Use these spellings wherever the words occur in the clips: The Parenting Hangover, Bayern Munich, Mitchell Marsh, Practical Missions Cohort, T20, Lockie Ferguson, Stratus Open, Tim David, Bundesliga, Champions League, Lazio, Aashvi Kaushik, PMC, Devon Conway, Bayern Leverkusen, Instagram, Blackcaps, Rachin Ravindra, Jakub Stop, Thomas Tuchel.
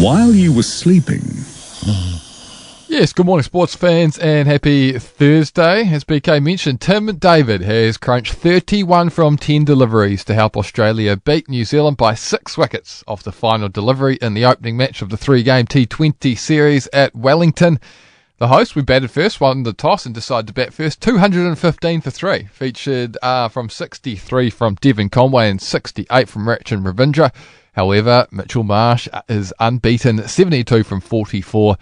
while you were sleeping. Yes, good morning, sports fans, and happy Thursday. As BK mentioned, Tim David has crunched 31 from 10 deliveries to help Australia beat New Zealand by 6 wickets off the final delivery in the opening match of the 3-game T20 series at Wellington. The hosts, we batted first, won the toss and decided to bat first. 215 for 3, featured from 63 from Devon Conway and 68 from Rachin Ravindra. However, Mitchell Marsh is unbeaten, 72 from 44.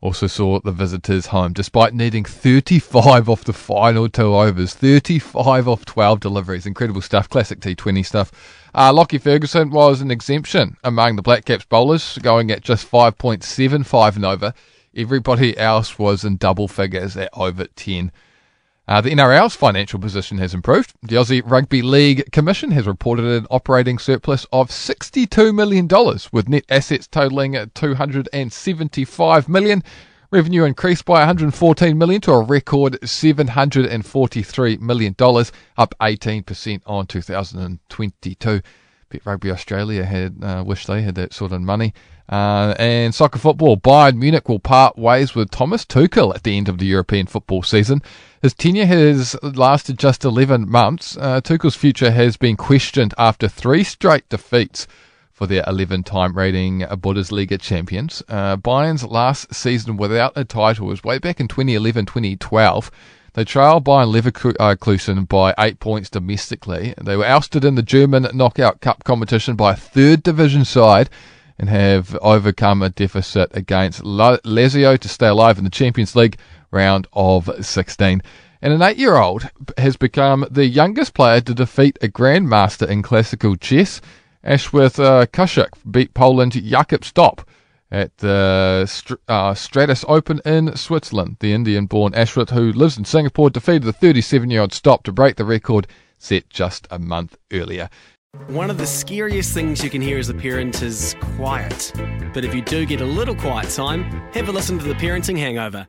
Also saw the visitors home, despite needing 35 off the final 2 overs. 35 off 12 deliveries. Incredible stuff. Classic T20 stuff. Lockie Ferguson was an exemption among the Blackcaps bowlers, going at just 5.75 an over. Everybody else was in double figures at over 10. The NRL's financial position has improved. The Aussie Rugby League Commission has reported an operating surplus of $62 million, with net assets totalling $275 million. Revenue increased by $114 million to a record $743 million, up 18% on 2022. Bet Rugby Australia had wished they had that sort of money. And soccer football, Bayern Munich will part ways with Thomas Tuchel at the end of the European football season. His tenure has lasted just 11 months. Tuchel's future has been questioned after 3 straight defeats for their 11-time reigning Bundesliga champions. Bayern's last season without a title was way back in 2011-2012. They trailed Bayern Leverkusen by 8 points domestically. They were ousted in the German knockout cup competition by a third-division side and have overcome a deficit against Lazio to stay alive in the Champions League round of 16. And an 8-year-old has become the youngest player to defeat a grandmaster in classical chess. Aashvi Kaushik beat Poland's Jakub Stop at the Stratus Open in Switzerland. The Indian-born Aashvi, who lives in Singapore, defeated the 37-year-old Stop to break the record set just a month earlier. One of the scariest things you can hear as a parent is quiet. But if you do get a little quiet time, have a listen to The Parenting Hangover.